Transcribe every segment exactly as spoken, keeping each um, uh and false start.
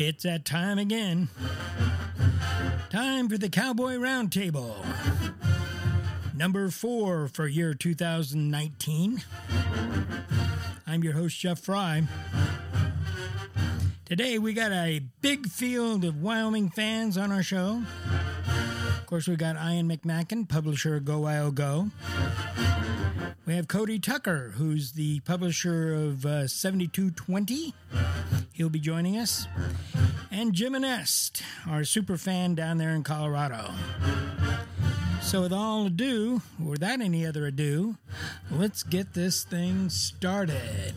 It's that time again. Time for the Cowboy Roundtable. Number four for year two thousand nineteen. I'm your host, Jeff Fry. Today we got a big field of Wyoming fans on our show. Of course, we got Ian McMacken, publisher of Go Wyo Go. We have Cody Tucker, who's the publisher of uh, seventy-two twenty. He'll be joining us. And Jim Anest, our super fan down there in Colorado. So with all ado, or without any other ado, let's get this thing started.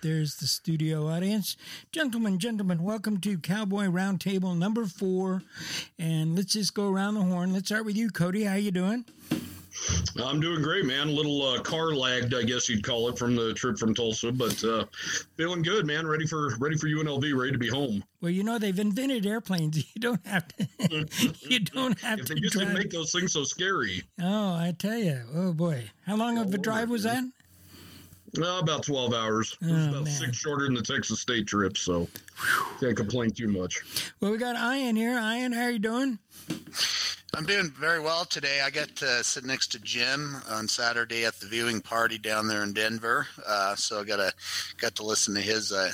There's the studio audience. Gentlemen, gentlemen, welcome to Cowboy Roundtable number four. And let's just go around the horn. Let's start with you, Cody. How you doing? I'm doing great, man. A little uh, car lagged, I guess you'd call it, from the trip from Tulsa. But uh, feeling good, man. Ready for ready for U N L V, ready to be home. Well, you know, they've invented airplanes. You don't have to. you don't have if to they just drive. Didn't make those things so scary. Oh, I tell you. Oh, boy. How long oh, of a drive was that? Well, about twelve hours. It was oh, about man. six shorter than the Texas State trip, so can't complain too much. Well, we got Ian here. Ian, how are you doing? I'm doing very well today. I got to sit next to Jim on Saturday at the viewing party down there in Denver, uh, so I got to got to listen to his uh,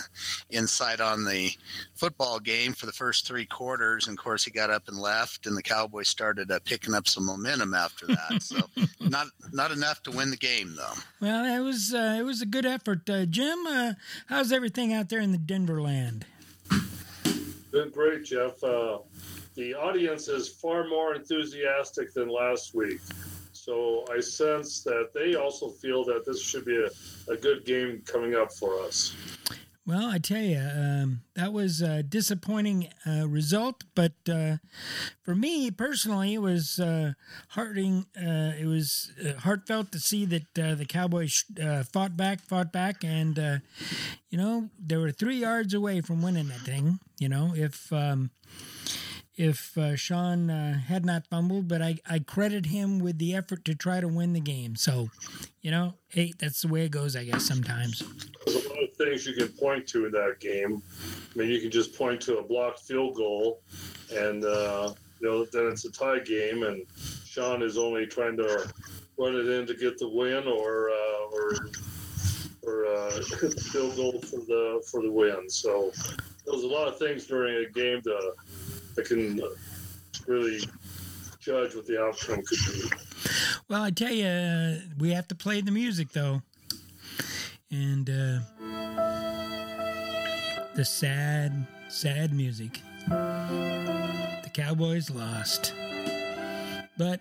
insight on the football game for the first three quarters. And of course, he got up and left, and the Cowboys started uh, picking up some momentum after that. So not not enough to win the game, though. Well, it was uh, it was a good effort, uh, Jim. Uh, how's everything out there in the Denver land? Been great, Jeff. Uh... The audience is far more enthusiastic than last week. So I sense that they also feel that this should be a, a good game coming up for us. Well, I tell you, um, that was a disappointing uh, result. But uh, for me personally, it was uh, hearting. Uh, it was uh, heartfelt to see that uh, the Cowboys uh, fought back, fought back, and uh, you know, they were three yards away from winning that thing. You know, if um, if uh, Sean uh, had not fumbled, but I, I credit him with the effort to try to win the game. So, you know, hey, that's the way it goes, I guess, sometimes. There's a lot of things you can point to in that game. I mean, you can just point to a blocked field goal, and, uh, you know, then it's a tie game, and Sean is only trying to run it in to get the win or uh, or or uh, field goal for the for the win. So there's a lot of things during a game to I can really judge what the outcome could be. Well, I tell you, uh, we have to play the music, though. And uh, the sad, sad music. The Cowboys lost. But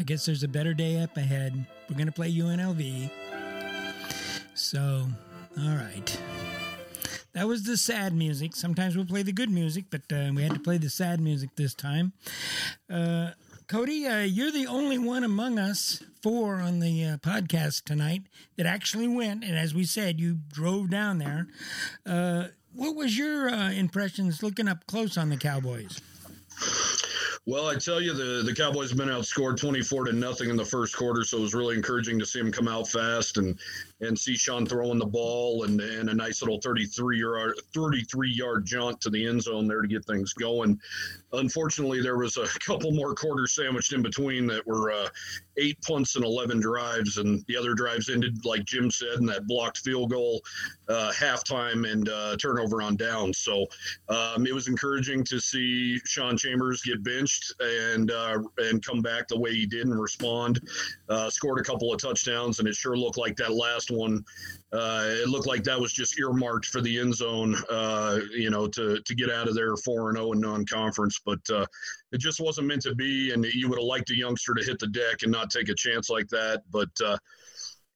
I guess there's a better day up ahead. We're going to play U N L V. So, all right. That was the sad music. Sometimes we'll play the good music, but uh, we had to play the sad music this time. Uh, Cody, uh, you're the only one among us four on the uh, podcast tonight that actually went. And as we said, you drove down there. Uh, what was your uh, impressions looking up close on the Cowboys? Well, I tell you, the, the Cowboys have been outscored twenty-four to nothing in the first quarter, so it was really encouraging to see him come out fast and, and see Sean throwing the ball and, and a nice little thirty-three-yard jaunt to the end zone there to get things going. Unfortunately, there was a couple more quarters sandwiched in between that were uh, eight punts and eleven drives, and the other drives ended, like Jim said, in that blocked field goal, uh, halftime, and uh, turnover on downs. So um, it was encouraging to see Sean Chambers get benched and uh, and come back the way he did and respond. Uh, scored a couple of touchdowns, and it sure looked like that last one. Uh, it looked like that was just earmarked for the end zone, uh, you know, to to get out of there four and oh in non-conference. But uh, it just wasn't meant to be, and you would have liked a youngster to hit the deck and not take a chance like that. But, uh,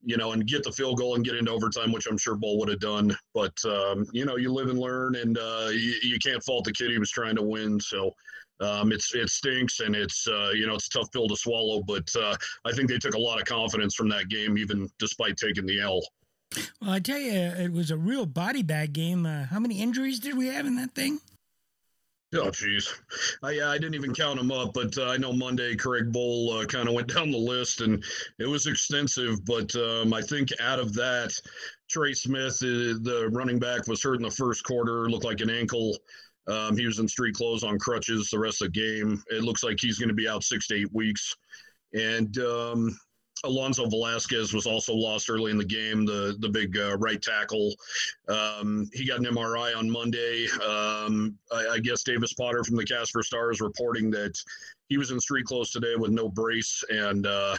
you know, and get the field goal and get into overtime, which I'm sure Bull would have done. But, um, you know, you live and learn, and uh, you, you can't fault the kid. He was trying to win, so – Um, it's it stinks, and it's uh, you know it's a tough pill to swallow, but uh, I think they took a lot of confidence from that game, even despite taking the L. Well, I tell you, it was a real body bag game. Uh, how many injuries did we have in that thing? Oh, geez. I, I didn't even count them up, but uh, I know Monday Craig Bowl uh, kind of went down the list, and it was extensive. But um, I think out of that, Trey Smith, uh, the running back, was hurt in the first quarter, looked like an ankle. Um, he was in street clothes on crutches the rest of the game. It looks like he's going to be out six to eight weeks. And um, Alonzo Velasquez was also lost early in the game, the the big uh, right tackle. Um, he got an M R I on Monday. Um, I, I guess Davis Potter from the Casper Stars reporting that he was in street clothes today with no brace, and uh,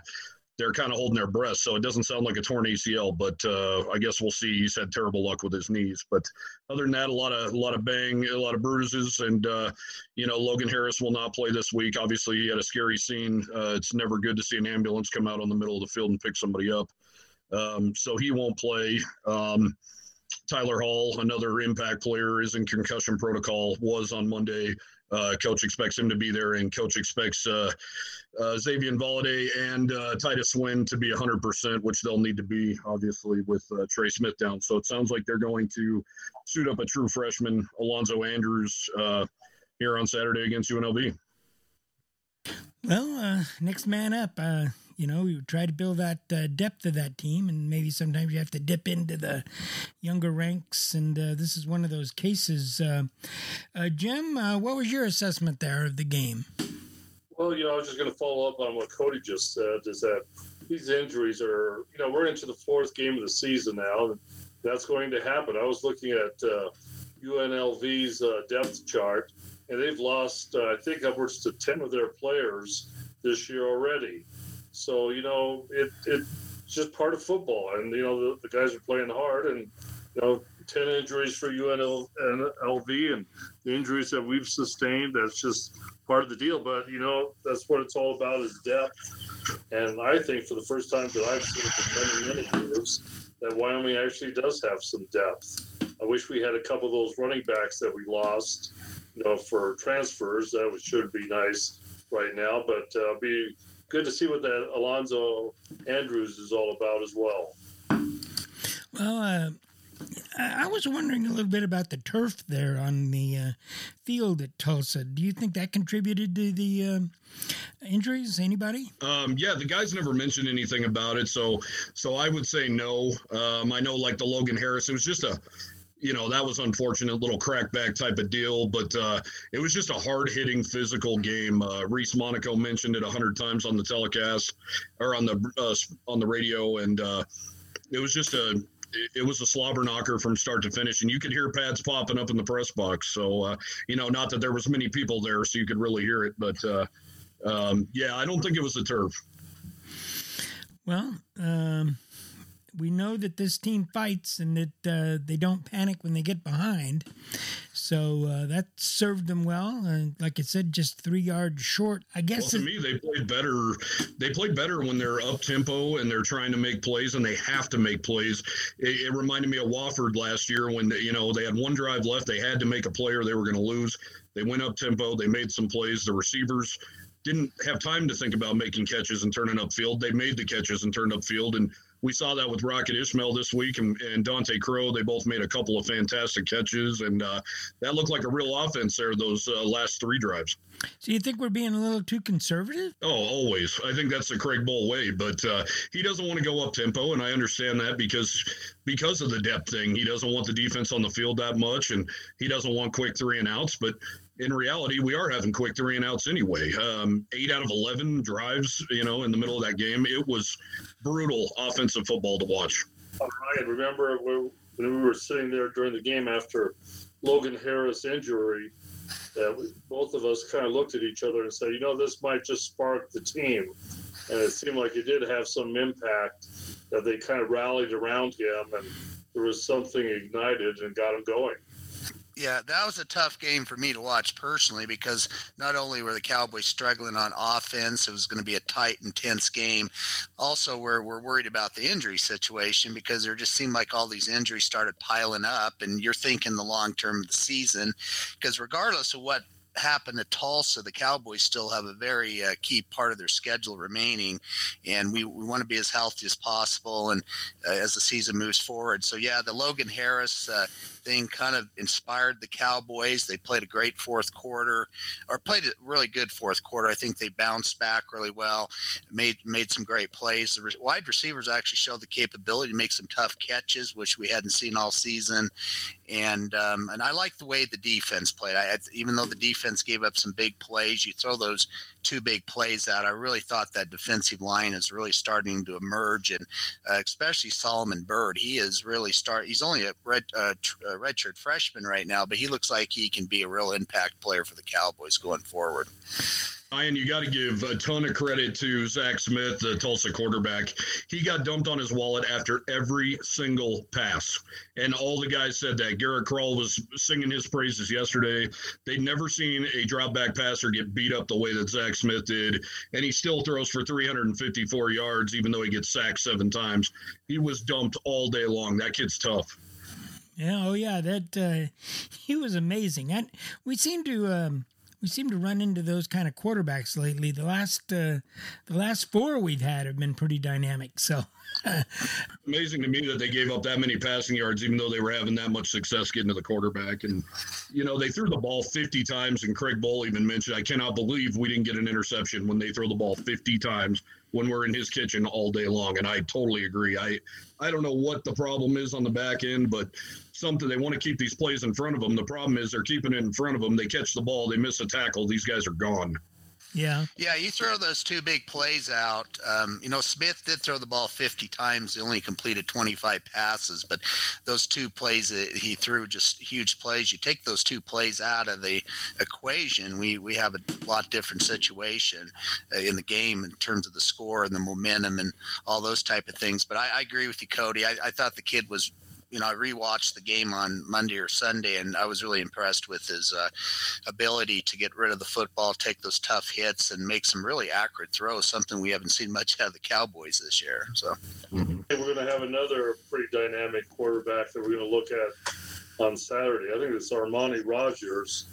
they're kind of holding their breath. So it doesn't sound like a torn A C L, but uh, I guess we'll see. He's had terrible luck with his knees. But other than that, a lot of a lot of bang, a lot of bruises. And, uh, you know, Logan Harris will not play this week. Obviously, he had a scary scene. Uh, it's never good to see an ambulance come out on the middle of the field and pick somebody up. Um, so he won't play. Um, Tyler Hall, another impact player, is in concussion protocol, was on Monday. Uh, coach expects him to be there, and coach expects uh, uh, Xavier Valladay and uh, Titus Wynn to be one hundred percent, which they'll need to be, obviously, with uh, Trey Smith down. So it sounds like they're going to suit up a true freshman, Alonzo Andrews, uh, here on Saturday against U N L V. Well, uh, next man up. Uh, you know, we try to build that uh, depth of that team, and maybe sometimes you have to dip into the younger ranks, and uh, this is one of those cases. Uh, uh, Jim, uh, what was your assessment there of the game? Well, you know, I was just going to follow up on what Cody just said, is that these injuries are, you know, we're into the fourth game of the season now, and that's going to happen. I was looking at uh, U N L V's uh, depth chart, and they've lost, uh, I think, upwards to ten of their players this year already. So, you know, it, it's just part of football. And, you know, the, the guys are playing hard. And, you know, ten injuries for U N L V and the injuries that we've sustained, that's just part of the deal. But, you know, that's what it's all about, is depth. And I think for the first time that I've seen it in many, many years, that Wyoming actually does have some depth. I wish we had a couple of those running backs that we lost, you know, for transfers. That should be nice right now. But uh, be – good to see what that Alonzo Andrews is all about as well. Well, uh, I was wondering a little bit about the turf there on the uh, field at Tulsa. Do you think that contributed to the um, injuries? Anybody? Um, yeah, the guys never mentioned anything about it, so so I would say no. Um, I know, like the Logan Harris, it was just a. You know, that was unfortunate, little crackback type of deal, but uh, it was just a hard-hitting physical game. Uh, Reese Monaco mentioned it a hundred times on the telecast or on the uh, on the radio, and uh, it was just a it was a slobber knocker from start to finish, and you could hear pads popping up in the press box. So, uh, you know, not that there was many people there, so you could really hear it, but uh, um, yeah, I don't think it was the turf. Well. Um... We know that this team fights and that uh, they don't panic when they get behind. So uh, that served them well. And like I said, just three yards short. I guess well, to it, me, they played better. They played better when they're up tempo and they're trying to make plays and they have to make plays. It, it reminded me of Wofford last year when they, you know they had one drive left. They had to make a play or they were going to lose. They went up tempo. They made some plays. The receivers didn't have time to think about making catches and turning upfield. They made the catches and turned upfield. And we saw that with Rocket Ismail this week and, and Dante Crow. They both made a couple of fantastic catches, and uh, that looked like a real offense there those uh, last three drives. So you think we're being a little too conservative? Oh, always. I think that's the Craig Bowl way, but uh, he doesn't want to go up-tempo, and I understand that because because of the depth thing. He doesn't want the defense on the field that much, and he doesn't want quick three-and-outs, but in reality, we are having quick three and outs anyway. Um, eight out of eleven drives, you know, in the middle of that game. It was brutal offensive football to watch. All right. Remember when we were sitting there during the game after Logan Harris' injury, that we, both of us kind of looked at each other and said, you know, this might just spark the team. And it seemed like it did have some impact, that they kind of rallied around him and there was something ignited and got him going. Yeah, that was a tough game for me to watch personally, because not only were the Cowboys struggling on offense, it was going to be a tight, intense game. Also, we're, we're worried about the injury situation, because there just seemed like all these injuries started piling up, and you're thinking the long term of the season, because regardless of what happened to Tulsa, the Cowboys still have a very uh, key part of their schedule remaining, and we, we want to be as healthy as possible and uh, as the season moves forward. So yeah, the Logan Harris uh, thing kind of inspired the Cowboys. They played a great fourth quarter, or played a really good fourth quarter. I think they bounced back really well, made made some great plays. The wide receivers actually showed the capability to make some tough catches, which we hadn't seen all season. And um, and I like the way the defense played. I, even though the defense gave up some big plays, you throw those two big plays out, I really thought that defensive line is really starting to emerge, and uh, especially Solomon Byrd. He is really start. He's only a red, uh, a redshirt freshman right now, but he looks like he can be a real impact player for the Cowboys going forward. Ian, you got to give a ton of credit to Zach Smith, the Tulsa quarterback. He got dumped on his wallet after every single pass, and all the guys said that. Garrett Kroll was singing his praises yesterday. They'd never seen a drop-back passer get beat up the way that Zach Smith did, and he still throws for three hundred fifty-four yards, even though he gets sacked seven times. He was dumped all day long. That kid's tough. Yeah, oh, yeah, that uh, he was amazing. I, we seem to... Um... We seem to run into those kind of quarterbacks lately. The last uh, the last four we've had have been pretty dynamic. So amazing to me that they gave up that many passing yards, even though they were having that much success getting to the quarterback. And, you know, they threw the ball fifty times, and Craig Bowl even mentioned, I cannot believe we didn't get an interception when they throw the ball fifty times when we're in his kitchen all day long. And I totally agree. I, I don't know what the problem is on the back end, but something they want to keep these plays in front of them. The problem is they're keeping it in front of them. They catch the ball, they miss a tackle. These guys are gone. Yeah. Yeah, you throw those two big plays out. Um, you know, Smith did throw the ball fifty times. He only completed twenty-five passes, but those two plays that he threw, just huge plays. You take those two plays out of the equation, we, we have a lot different situation in the game in terms of the score and the momentum and all those type of things. But I, I agree with you, Cody. I, I thought the kid was – you know, I rewatched the game on Monday or Sunday, and I was really impressed with his uh, ability to get rid of the football, take those tough hits, and make some really accurate throws, something we haven't seen much out of the Cowboys this year. So, mm-hmm. We're going to have another pretty dynamic quarterback that we're going to look at on Saturday. I think this Armani Rogers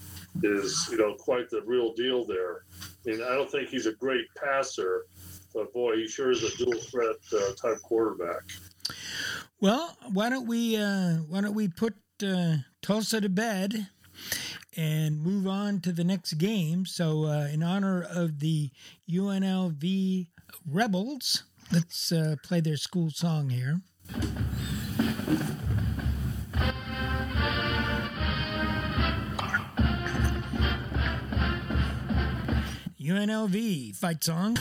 is, you know, quite the real deal there. I mean, I don't think he's a great passer, but, boy, he sure is a dual-threat uh, type quarterback. Well, why don't we uh, why don't we put uh, Tulsa to bed and move on to the next game? So, uh, in honor of the U N L V Rebels, let's uh, play their school song here. U N L V fight song.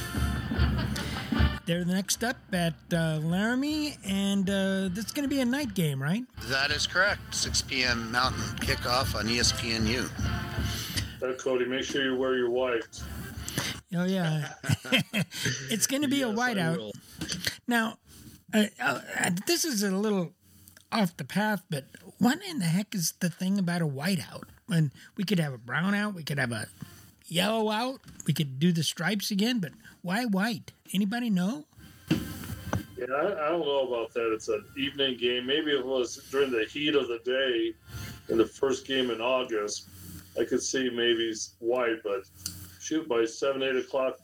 They're next up at uh, Laramie, and uh, this is going to be a night game, right? That is correct. six p.m. Mountain kickoff on E S P N U. Oh, Cody, make sure you wear your white. Oh, yeah. It's going to be yes, a whiteout. Now, uh, uh, this is a little off the path, but what in the heck is the thing about a whiteout? When we could have a brownout, we could have a yellow out, we could do the stripes again, but why white? Anybody know? Yeah, I, I don't know about that. It's an evening game. Maybe it was during the heat of the day in the first game in August. I could see maybe white, but shoot, by seven, eight o'clock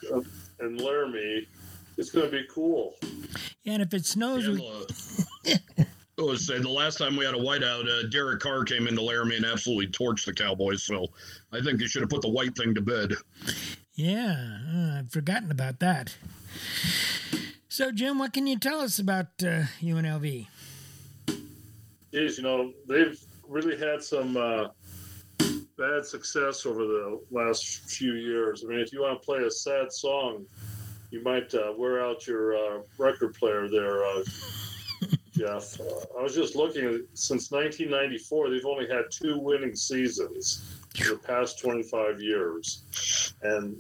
in Laramie, it's going to be cool. Yeah, and if it snows... Yeah, we... I was saying, the last time we had a whiteout, uh, Derek Carr came into Laramie and absolutely torched the Cowboys, so I think they should have put the white thing to bed. Yeah, uh, I've forgotten about that. So, Jim, what can you tell us about uh, U N L V? Geez, you know, they've really had some uh, bad success over the last few years. I mean, if you want to play a sad song, you might uh, wear out your uh, record player there, uh Jeff. Uh, I was just looking, since nineteen ninety-four, they've only had two winning seasons in the past twenty-five years. And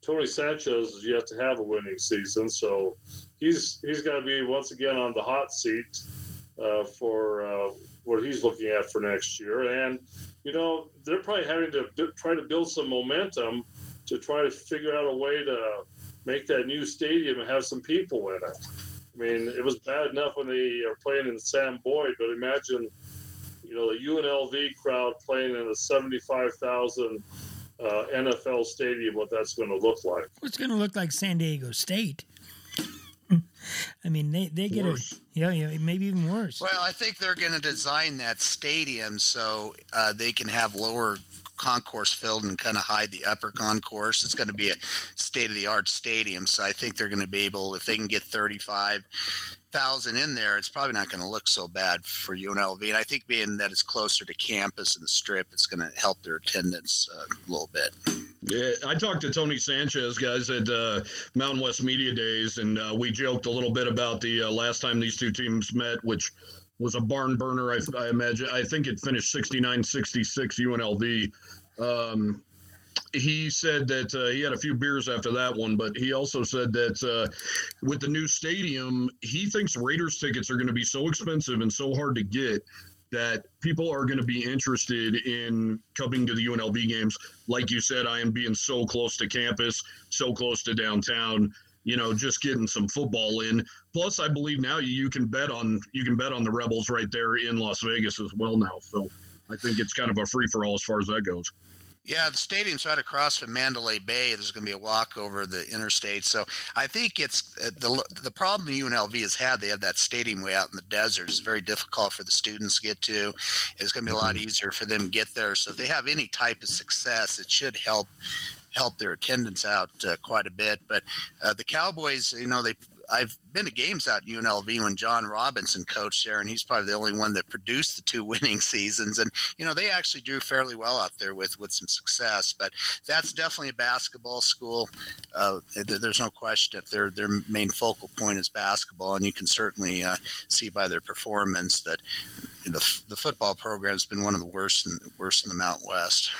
Tony Sanchez has yet to have a winning season, so he's he's got to be once again on the hot seat uh, for uh, what he's looking at for next year. And, you know, they're probably having to b- try to build some momentum to try to figure out a way to make that new stadium and have some people in it. I mean, it was bad enough when they are playing in Sam Boyd, but imagine, you know, the U N L V crowd playing in a seventy-five thousand uh, N F L stadium, what that's going to look like. Well, it's going to look like San Diego State. I mean, they, they get it. Yeah, yeah, maybe even worse. Well, I think they're going to design that stadium so uh, they can have lower concourse filled and kind of hide the upper concourse. It's going to be a state-of-the-art stadium, so I think they're going to be able, if they can get thirty-five thousand in there, it's probably not going to look so bad for U N L V. And I think being that it's closer to campus and the strip, it's going to help their attendance uh, a little bit. Yeah, I talked to Tony Sanchez, guys, at uh, Mountain West Media Days, and uh, we joked a little bit about the uh, last time these two teams met, which was a barn burner, I, I imagine. I think it finished sixty-nine sixty-six U N L V. Um, he said that uh, he had a few beers after that one, but he also said that uh, with the new stadium, he thinks Raiders tickets are going to be so expensive and so hard to get that people are going to be interested in coming to the U N L V games. Like you said, I am being so close to campus, so close to downtown, you know, just getting some football in. Plus, I believe now you can bet on you can bet on the Rebels right there in Las Vegas as well now. So I think it's kind of a free-for-all as far as that goes. Yeah, the stadium's right across from Mandalay Bay. There's going to be a walk over the interstate. So I think it's uh, – the the problem U N L V has had, they have that stadium way out in the desert. It's very difficult for the students to get to. It's going to be a lot easier for them to get there. So if they have any type of success, it should help help their attendance out uh, quite a bit. But uh, the Cowboys, you know, they – I've been to games out at U N L V when John Robinson coached there, and he's probably the only one that produced the two winning seasons. And, you know, they actually drew fairly well out there with, with some success. But that's definitely a basketball school. Uh, there's no question if their their main focal point is basketball, and you can certainly uh, see by their performance that the, the football program has been one of the worst in, worst in the Mountain West.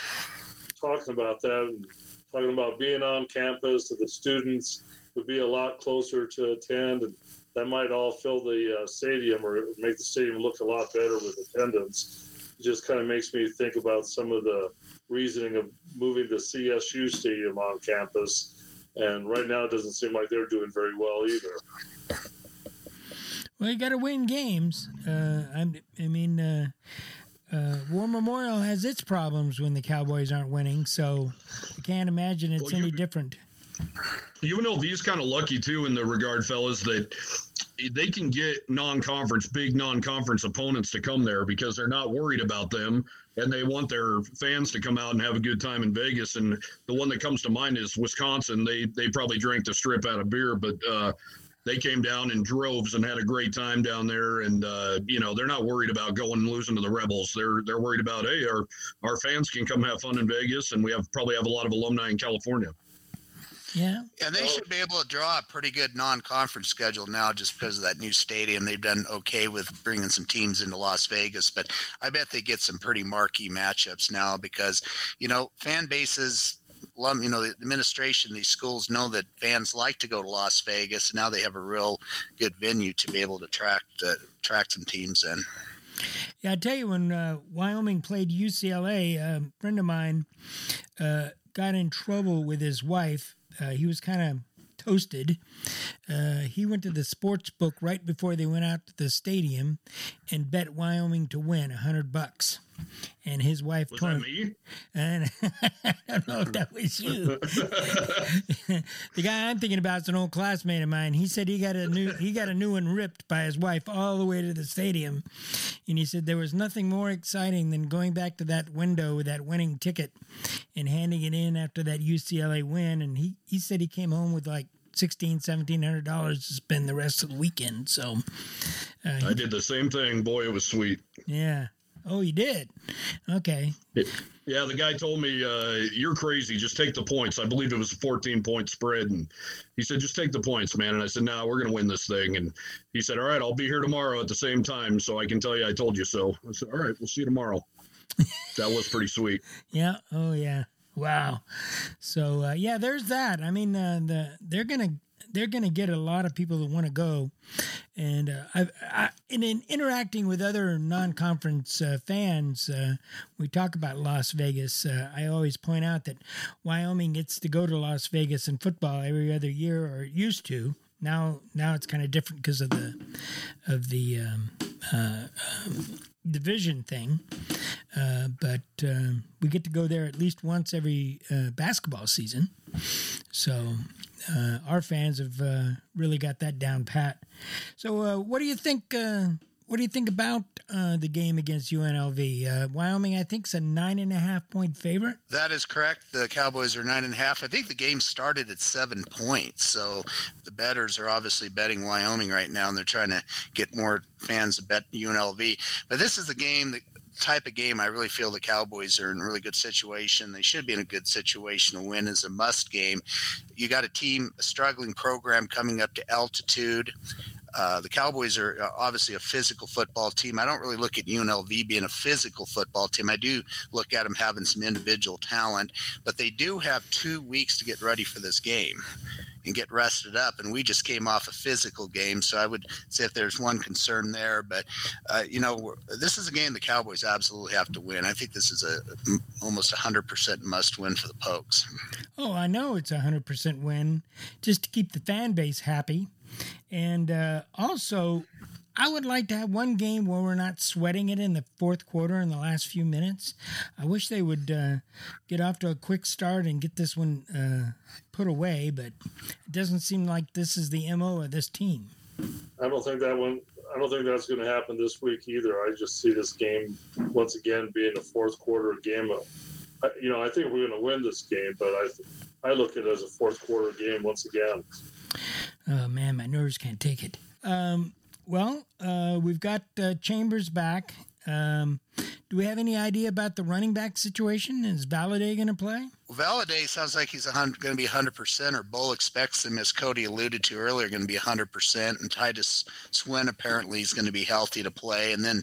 Talking about that, talking about being on campus to the students – would be a lot closer to attend, and that might all fill the uh, stadium or make the stadium look a lot better with attendance. It just kind of makes me think about some of the reasoning of moving the C S U stadium on campus, and right now it doesn't seem like they're doing very well either. Well, you got to win games. Uh, I'm, I mean, uh, uh, War Memorial has its problems when the Cowboys aren't winning, so I can't imagine it's well, any you- different. U N L V is kind of lucky, too, in the regard, fellas, that they can get non-conference, big non-conference opponents to come there because they're not worried about them, and they want their fans to come out and have a good time in Vegas. And the one that comes to mind is Wisconsin. They they probably drank the strip out of beer, but uh, they came down in droves and had a great time down there. And, uh, you know, they're not worried about going and losing to the Rebels. They're they're worried about, hey, our, our fans can come have fun in Vegas, and we have probably have a lot of alumni in California. Yeah, and they should be able to draw a pretty good non-conference schedule now just because of that new stadium. They've done okay with bringing some teams into Las Vegas, but I bet they get some pretty marquee matchups now because, you know, fan bases, you know, the administration, these schools know that fans like to go to Las Vegas, and now they have a real good venue to be able to attract, uh, attract some teams in. Yeah, I tell you, when uh, Wyoming played U C L A, a friend of mine uh, got in trouble with his wife. Uh, he was kind of toasted. Uh, he went to the sports book right before they went out to the stadium and bet Wyoming to win a hundred bucks. And his wife was that me? And I don't know if that was you. The guy I'm thinking about is an old classmate of mine. He said he got a new he got a new one ripped by his wife all the way to the stadium. And he said there was nothing more exciting than going back to that window with that winning ticket and handing it in after that U C L A win. And he, he said he came home with like sixteen, seventeen hundred dollars to spend the rest of the weekend. So uh, I did the same thing. Boy, it was sweet. Yeah. Oh, you did? Okay. Yeah, the guy told me, uh, you're crazy. Just take the points. I believe it was a fourteen-point spread. And he said, just take the points, man. And I said, no, nah, we're going to win this thing. And he said, all right, I'll be here tomorrow at the same time so I can tell you I told you so. I said, all right, we'll see you tomorrow. That was pretty sweet. Yeah. Oh, yeah. Wow. So, uh, yeah, there's that. I mean, uh, the they're going to. They're going to get a lot of people that want to go, and uh, I've, I, and in interacting with other non-conference uh, fans, uh, we talk about Las Vegas. Uh, I always point out that Wyoming gets to go to Las Vegas in football every other year, or used to. Now, now it's kind of different because of the of the um, uh, um, division thing, uh, but uh, we get to go there at least once every uh, basketball season. So uh, our fans have uh, really got that down pat. So uh, what do you think? Uh, what do you think about uh, the game against U N L V? Uh, Wyoming, I think, is a nine and a half point favorite. That is correct. The Cowboys are nine and a half. I think the game started at seven points. So the bettors are obviously betting Wyoming right now, and they're trying to get more fans to bet U N L V. But this is the game that. Type of game I really feel the Cowboys are in a really good situation. They should be in a good situation. A win is a must game. You got a team, a struggling program coming up to altitude. Uh, the Cowboys are obviously a physical football team. I don't really look at U N L V being a physical football team. I do look at them having some individual talent, but they do have two weeks to get ready for this game and get rested up. And we just came off a physical game. So I would say if there's one concern there, but uh, you know, this is a game the Cowboys absolutely have to win. I think this is a almost a hundred percent must win for the Pokes. Oh, I know it's a hundred percent win just to keep the fan base happy. And uh, also I would like to have one game where we're not sweating it in the fourth quarter in the last few minutes. I wish they would uh, get off to a quick start and get this one uh, put away, but it doesn't seem like this is the M O of this team. I don't think that one. I don't think that's going to happen this week either. I just see this game once again being a fourth quarter game. I, you know, I think we're going to win this game, but I, I look at it as a fourth quarter game once again. Oh man, my nerves can't take it. Um. Well, uh, we've got uh, Chambers back. Um, do we have any idea about the running back situation? Is Valladay going to play? Valladay sounds like he's going to be one hundred percent, or Bull expects him, as Cody alluded to earlier, going to be one hundred percent. And Titus Wynn apparently is going to be healthy to play. And then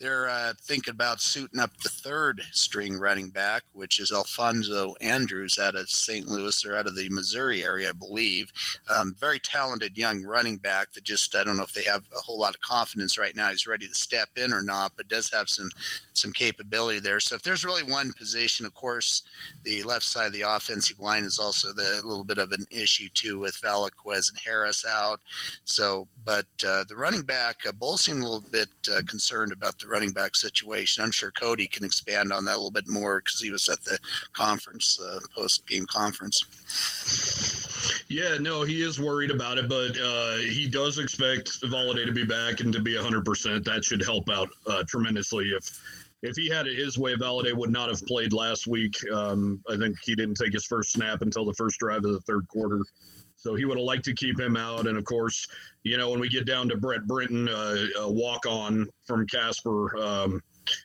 they're uh, thinking about suiting up the third-string running back, which is Alonzo Andrews out of Saint Louis, or out of the Missouri area, I believe. Um, very talented young running back that just, I don't know if they have a whole lot of confidence right now. He's ready to step in or not, but does have some some capability there. So if there's really one position, of course, the left side of the offensive line is also the, a little bit of an issue, too, with Velasquez and Harris out. So, but uh, the running back, uh, Bull seemed a little bit uh, concerned about the running back situation. I'm sure Cody can expand on that a little bit more because he was at the conference, uh, post-game conference. Yeah, no, he is worried about it, but uh, he does expect Valladay to be back and to be one hundred percent. That should help out uh, tremendously. If if he had it his way, Valladay would not have played last week. Um, I think he didn't take his first snap until the first drive of the third quarter. So he would have liked to keep him out. And, of course, you know, when we get down to Brett Brinton, uh, a walk-on from Casper, um,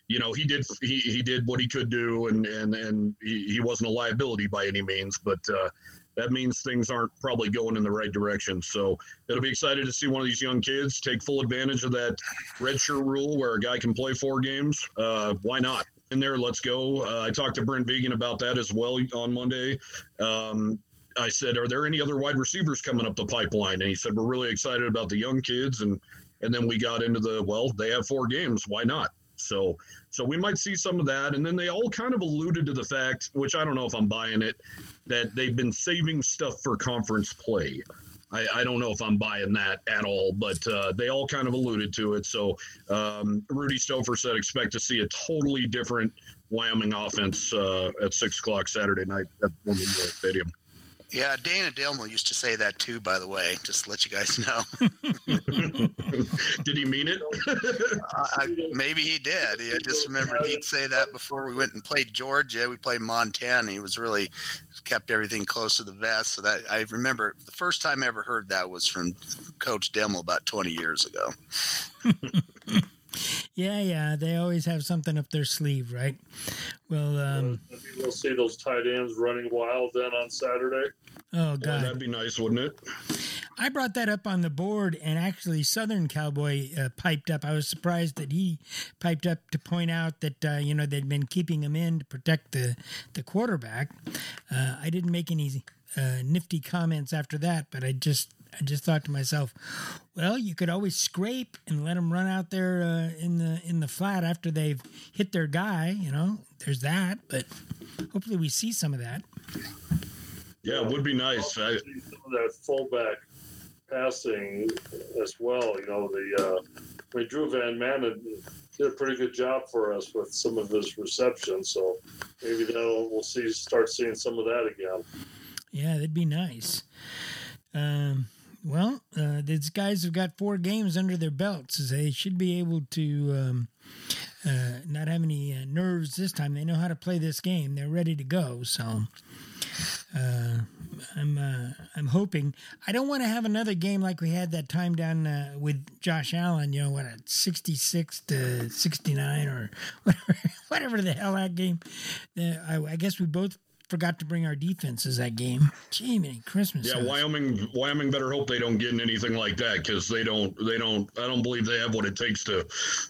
you know, he did he, he did what he could do, and, and, and he, he wasn't a liability by any means. But uh, that means things aren't probably going in the right direction. So it'll be exciting to see one of these young kids take full advantage of that redshirt rule where a guy can play four games. Uh, why not? In there, let's go. Uh, I talked to Brent Vegan about that as well on Monday. Um I said, are there any other wide receivers coming up the pipeline? And he said, we're really excited about the young kids. And, and then we got into the, well, they have four games. Why not? So, so we might see some of that. And then they all kind of alluded to the fact, which I don't know if I'm buying it, that they've been saving stuff for conference play. I, I don't know if I'm buying that at all, but uh, they all kind of alluded to it. So um, Rudy Stouffer said, expect to see a totally different Wyoming offense uh, at six o'clock Saturday night at Wyoming Stadium. Yeah, Dana Delmo used to say that too, by the way, just to let you guys know. Did he mean it? uh, I, maybe he did. I just remember he'd say that before we went and played Georgia. We played Montana. He was really kept everything close to the vest. So that I remember the first time I ever heard that was from Coach Delmo about twenty years ago. Yeah, yeah. They always have something up their sleeve, right? Well, um, uh, we'll see those tight ends running wild then on Saturday. Oh, God. Well, that'd be nice, wouldn't it? I brought that up on the board, and actually Southern Cowboy uh, piped up. I was surprised that he piped up to point out that, uh, you know, they'd been keeping him in to protect the, the quarterback. Uh, I didn't make any uh, nifty comments after that, but I just... I just thought to myself, well, you could always scrape and let them run out there uh, in the in the flat after they've hit their guy. You know, there's that, but hopefully we see some of that. Yeah, it would be nice. I... That fullback passing as well. You know, the uh, I mean, Drew Van Manen did a pretty good job for us with some of his receptions, so maybe that'll we'll see start seeing some of that again. Yeah, that'd be nice. Um, well, uh, these guys have got four games under their belts. So they should be able to um, uh, not have any uh, nerves this time. They know how to play this game. They're ready to go. So uh, I'm uh, I'm hoping. I don't want to have another game like we had that time down uh, with Josh Allen. You know what, sixty-six to sixty-nine or whatever, whatever the hell that game. Uh, I, I guess we both forgot to bring our defenses that game. Gee, many Christmas. Yeah, hours. Wyoming. Wyoming better hope they don't get in anything like that, because they don't. They don't. I don't believe they have what it takes to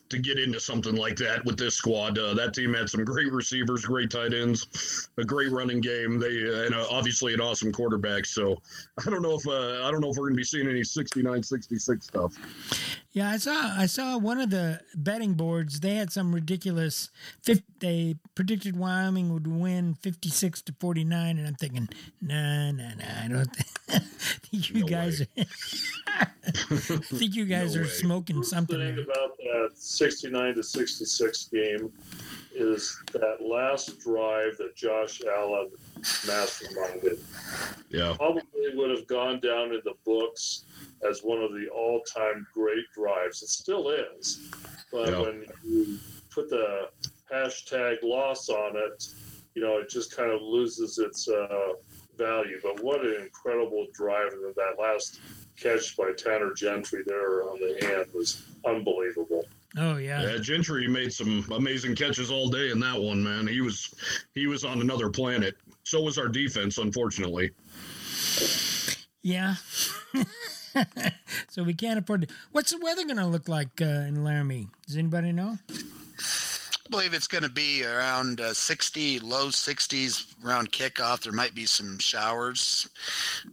to get into something like that with this squad. Uh, that team had some great receivers, great tight ends, a great running game. They uh, and uh, obviously an awesome quarterback. So I don't know if uh, I don't know if we're going to be seeing any sixty-nine sixty-six stuff. Yeah, I saw. I saw one of the betting boards. They had some ridiculous. They predicted Wyoming would win fifty-six to forty-nine, and I'm thinking, nah, nah, nah. I don't think, think you no guys. Are, I think you guys no are way. smoking something. The thing there. About that sixty-nine to sixty-six game is that last drive that Josh Allen masterminded. Yeah, probably would have gone down in the books as one of the all-time great drives. It still is. But yeah. when you put the hashtag loss on it, you know, it just kind of loses its uh, value. But what an incredible drive. And that last catch by Tanner Gentry there on the hand was unbelievable. Oh yeah. Yeah, Gentry made some amazing catches all day in that one, man. He was he was on another planet. So was our defense, unfortunately. Yeah. So we can't afford to. What's the weather going to look like uh, in Laramie? Does anybody know? I believe it's going to be around uh, sixty, low sixties around kickoff. There might be some showers.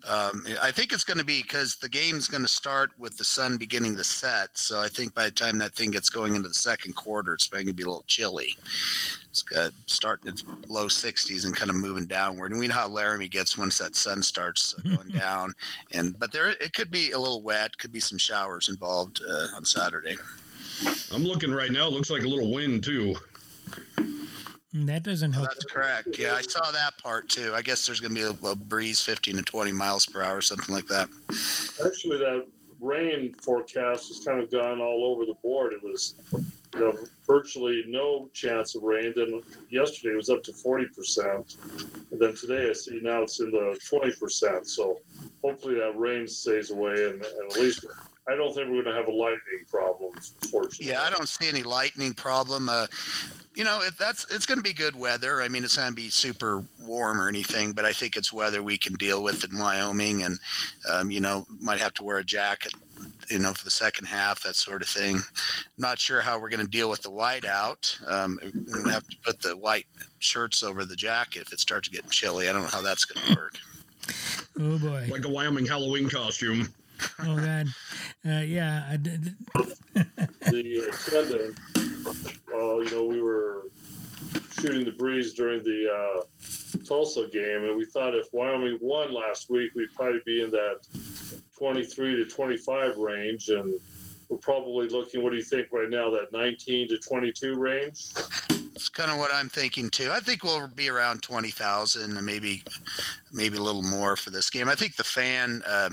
Um, I think it's going to be because the game's going to start with the sun beginning to set. So I think by the time that thing gets going into the second quarter, it's going to be a little chilly. It's got starting at low sixties and kind of moving downward. And we know how Laramie gets once that sun starts going down. And but there, it could be a little wet. Could be some showers involved uh, on Saturday. I'm looking right now. It looks like a little wind too. That doesn't help. Oh, that's correct. Yeah, I saw that part too. I guess there's going to be a, a breeze, fifteen to twenty miles per hour, something like that. Actually, that rain forecast has kind of gone all over the board. It was, you know, virtually no chance of rain. Then yesterday it was up to forty percent. And then today I see now it's in the twenty percent. So hopefully that rain stays away, and, and at least I don't think we're going to have a lightning problem, unfortunately. Yeah, I don't see any lightning problem. Uh, you know, if that's it's going to be good weather. I mean, it's not going to be super warm or anything, but I think it's weather we can deal with in Wyoming, and, um, you know, might have to wear a jacket, you know, for the second half, that sort of thing. Not sure how we're going to deal with the whiteout. Um, we're going to have to put the white shirts over the jacket if it starts getting chilly. I don't know how that's going to work. Oh, boy. Like a Wyoming Halloween costume. Oh, God. Uh, yeah, I did. The attendant, uh, you know, we were shooting the breeze during the uh, Tulsa game, and we thought if Wyoming won last week, we'd probably be in that twenty-three to twenty-five range, and we're probably looking, what do you think right now, that nineteen to twenty-two range? That's kind of what I'm thinking too. I think we'll be around twenty thousand and maybe maybe a little more for this game. I think the fan uh,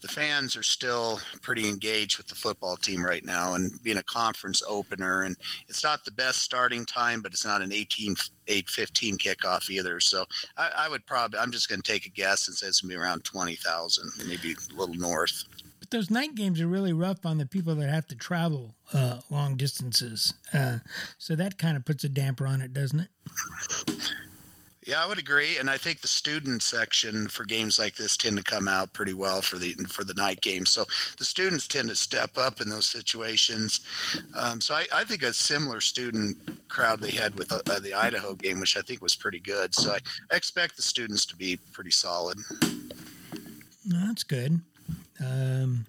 the fans are still pretty engaged with the football team right now, and being a conference opener, and it's not the best starting time, but it's not an eighteen eight fifteen kickoff either. So I, I would probably I'm just going to take a guess and say it's going to be around twenty thousand, maybe a little north. Those night games are really rough on the people that have to travel uh, long distances. Uh, so that kind of puts a damper on it, doesn't it? Yeah, I would agree. And I think the student section for games like this tend to come out pretty well for the for the night games. So the students tend to step up in those situations. Um, so I, I think a similar student crowd they had with uh, the Idaho game, which I think was pretty good. So I, I expect the students to be pretty solid. No, that's good. Um,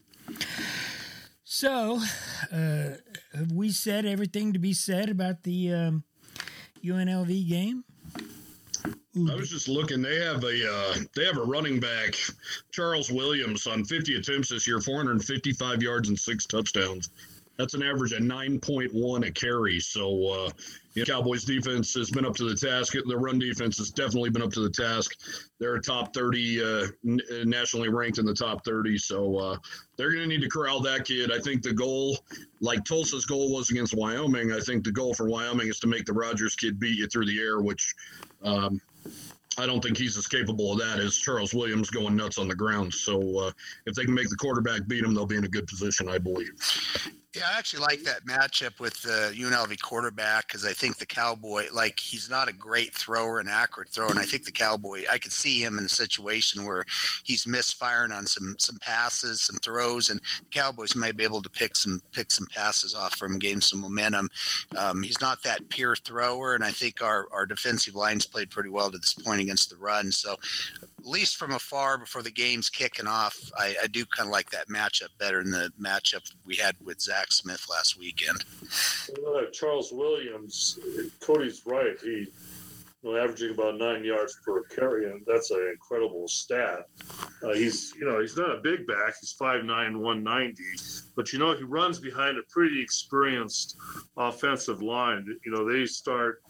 so, uh, have we said everything to be said about the um, U N L V game? Ooh. I was just looking. They have a uh, they have a running back, Charles Williams, on fifty attempts this year, four hundred fifty-five yards and six touchdowns. That's an average of nine point one a carry. So, uh, you know, Cowboys defense has been up to the task. The run defense has definitely been up to the task. They're top thirty, uh, n- nationally ranked in the top thirty. So uh, they're going to need to corral that kid. I think the goal, like Tulsa's goal was against Wyoming, I think the goal for Wyoming is to make the Rogers kid beat you through the air, which um, I don't think he's as capable of that as Charles Williams going nuts on the ground. So uh, if they can make the quarterback beat him, they'll be in a good position, I believe. Yeah, I actually like that matchup with the U N L V quarterback because I think the Cowboy, like, he's not a great thrower, an accurate thrower, and I think the Cowboy, I could see him in a situation where he's misfiring on some some passes, some throws, and the Cowboys might be able to pick some pick some passes off from him, gain some momentum. Um, he's not that pure thrower, and I think our, our defensive line's played pretty well to this point against the run. So at least from afar before the game's kicking off, I, I do kind of like that matchup better than the matchup we had with Zach Smith last weekend. Well, uh, Charles Williams, Cody's right. He you know, averaging about nine yards per carry, and that's an incredible stat. Uh, he's you know he's not a big back. He's five nine, one ninety, but you know he runs behind a pretty experienced offensive line. You know they start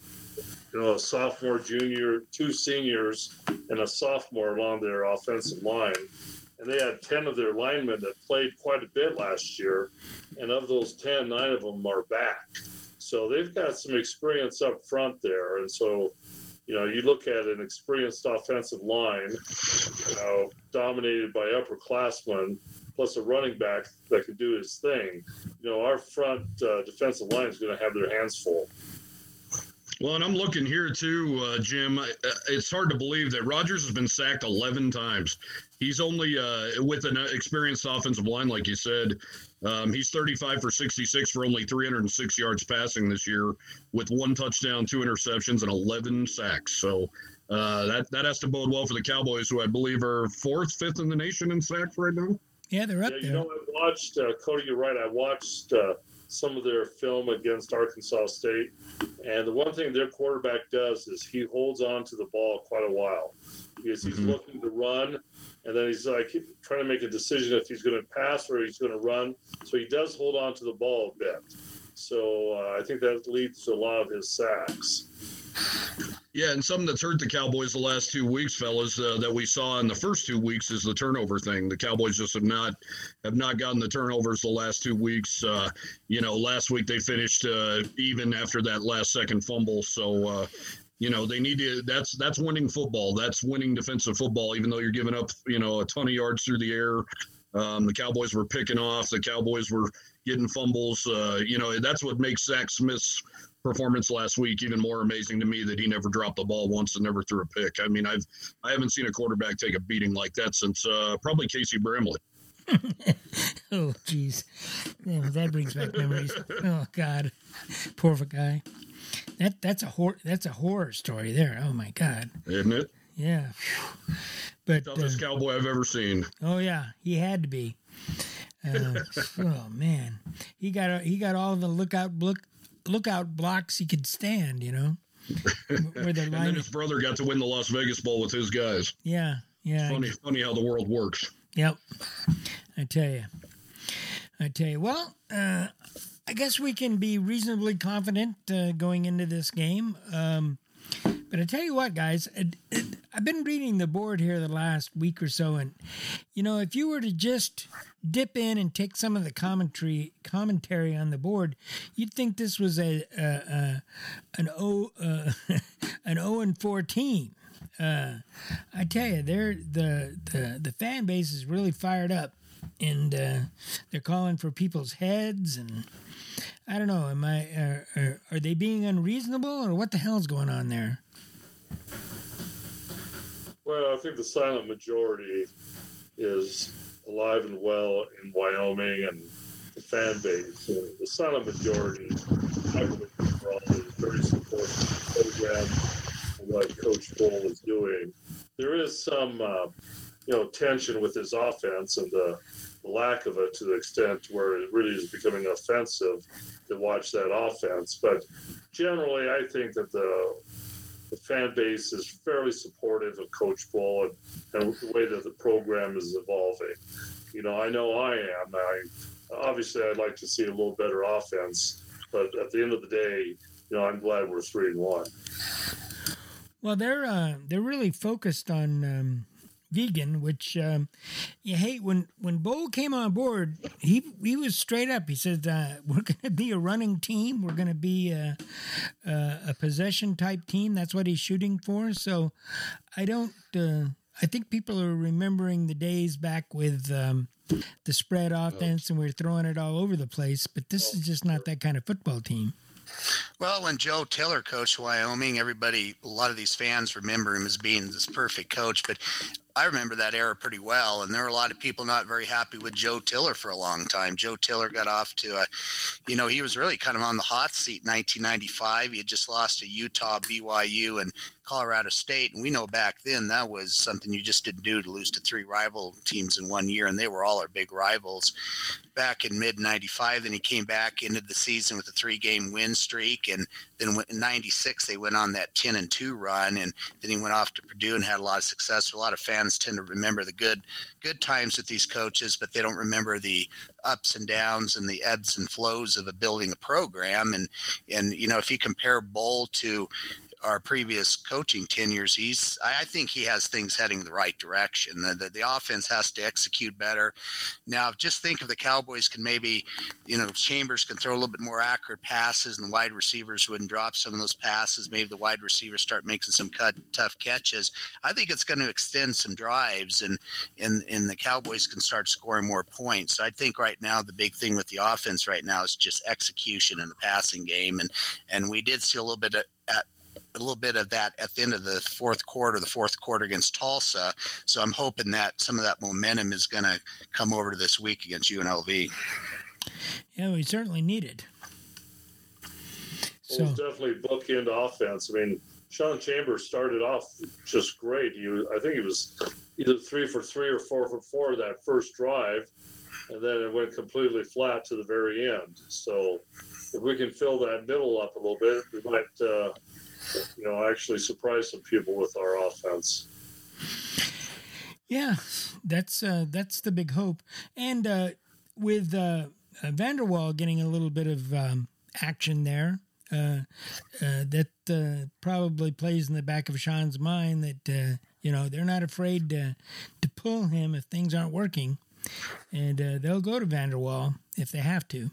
you know a sophomore, junior, two seniors, and a sophomore along their offensive line. And they had ten of their linemen that played quite a bit last year. And of those ten, nine of them are back. So they've got some experience up front there. And so, you know, you look at an experienced offensive line, you know, dominated by upperclassmen, plus a running back that can do his thing. You know, our front uh, defensive line is going to have their hands full. Well, and I'm looking here too, uh, Jim. I, it's hard to believe that Rogers has been sacked eleven times. He's only uh, with an experienced offensive line, like you said. Um, he's thirty-five for sixty-six for only three hundred six yards passing this year, with one touchdown, two interceptions, and eleven sacks. So uh, that that has to bode well for the Cowboys, who I believe are fourth, fifth in the nation in sacks right now. Yeah, they're up yeah, there. You know, I watched uh, Cody. You're right. I watched. Uh, some of their film against Arkansas State. And the one thing their quarterback does is he holds on to the ball quite a while because he's mm-hmm. looking to run. And then he's like trying to make a decision if he's going to pass or he's going to run. So he does hold on to the ball a bit. So uh, I think that leads to a lot of his sacks. Yeah, and something that's hurt the Cowboys the last two weeks, fellas, uh, that we saw in the first two weeks is the turnover thing. The Cowboys just have not have not gotten the turnovers the last two weeks. Uh, you know, last week they finished uh, even after that last-second fumble. So, uh, you know, they need to. That's that's winning football. That's winning defensive football. Even though you're giving up, you know, a ton of yards through the air, um, the Cowboys were picking off. The Cowboys were getting fumbles. Uh, you know, that's what makes Zach Smith's performance last week even more amazing to me, that he never dropped the ball once and never threw a pick. I mean, I've I haven't seen a quarterback take a beating like that since uh, probably Casey Bramlett. Oh, geez, yeah, that brings back memories. Oh God, poor guy. That that's a hor- that's a horror story there. Oh my God, isn't it? Yeah, but toughest uh, Cowboy I've ever seen. Oh yeah, he had to be. Uh, oh man, he got he got all the lookout look. lookout blocks he could stand, you know. Where and then his brother got to win the Las Vegas Bowl with his guys. Yeah, yeah. It's funny, funny how the world works. Yep. I tell you. I tell you. Well, uh, I guess we can be reasonably confident uh, going into this game. Um, but I tell you what, guys, it, it, I've been reading the board here the last week or so, and, you know, if you were to just dip in and take some of the commentary commentary on the board, you'd think this was a, a, a an o uh, an zero and four team. Uh, I tell you, they're the the the fan base is really fired up, and uh, they're calling for people's heads. And I don't know, am I are, are, are they being unreasonable, or what the hell's going on there? Well, I think the silent majority is alive and well in Wyoming and the fan base. You know, the silent majority, I believe, overall is very supportive of the program and what Coach Bull is doing. There is some, uh, you know, tension with his offense and the lack of it to the extent where it really is becoming offensive to watch that offense. But generally, I think that the The fan base is fairly supportive of Coach Bull and, and the way that the program is evolving. You know, I know I am. I obviously I'd like to see a little better offense, but at the end of the day, you know, I'm glad we're three and one. Well, they're uh, they're really focused on um, Vegan, which um, you hate. When when Bo came on board, he he was straight up. He said, uh, "We're going to be a running team. We're going to be a, a, a possession type team." That's what he's shooting for. So, I don't. Uh, I think people are remembering the days back with um, the spread offense, and we we're throwing it all over the place. But this is just not that kind of football team. Well, when Joe Tiller coached Wyoming, everybody, a lot of these fans remember him as being this perfect coach, but I remember that era pretty well, and there were a lot of people not very happy with Joe Tiller for a long time. Joe Tiller got off to a, you know, he was really kind of on the hot seat in nineteen ninety-five. He had just lost to Utah, B Y U, and Colorado State, and we know back then that was something you just didn't do, to lose to three rival teams in one year, and they were all our big rivals back in mid ninety-five. Then he came back into the season with a three-game win streak, and then in ninety-six they went on that ten and two run, and then he went off to Purdue and had a lot of success. A lot of fans tend to remember the good good times with these coaches, but they don't remember the ups and downs and the ebbs and flows of a building a program. And and you know, if you compare Bowl to our previous coaching tenures, he's, I think he has things heading the right direction. The, the, the offense has to execute better. Now, just think if the Cowboys can maybe, you know, Chambers can throw a little bit more accurate passes and the wide receivers wouldn't drop some of those passes. Maybe the wide receivers start making some cut, tough catches. I think it's going to extend some drives, and, and, and the Cowboys can start scoring more points. So I think right now the big thing with the offense right now is just execution in the passing game. And, and we did see a little bit of, at, a little bit of that at the end of the fourth quarter, the fourth quarter against Tulsa. So I'm hoping that some of that momentum is going to come over to this week against U N L V. Yeah, we certainly need it. So. Well, it's definitely bookend offense. I mean, Sean Chambers started off just great. He was, I think he was either three for three or four for four that first drive, and then it went completely flat to the very end. So if we can fill that middle up a little bit, we might uh, – you know, actually surprise some people with our offense. Yeah, that's uh, that's the big hope. And uh, with uh, uh, Vanderwall getting a little bit of um, action there, uh, uh, that uh, probably plays in the back of Sean's mind that, uh, you know, they're not afraid to, to pull him if things aren't working. And uh, they'll go to Vanderwall if they have to.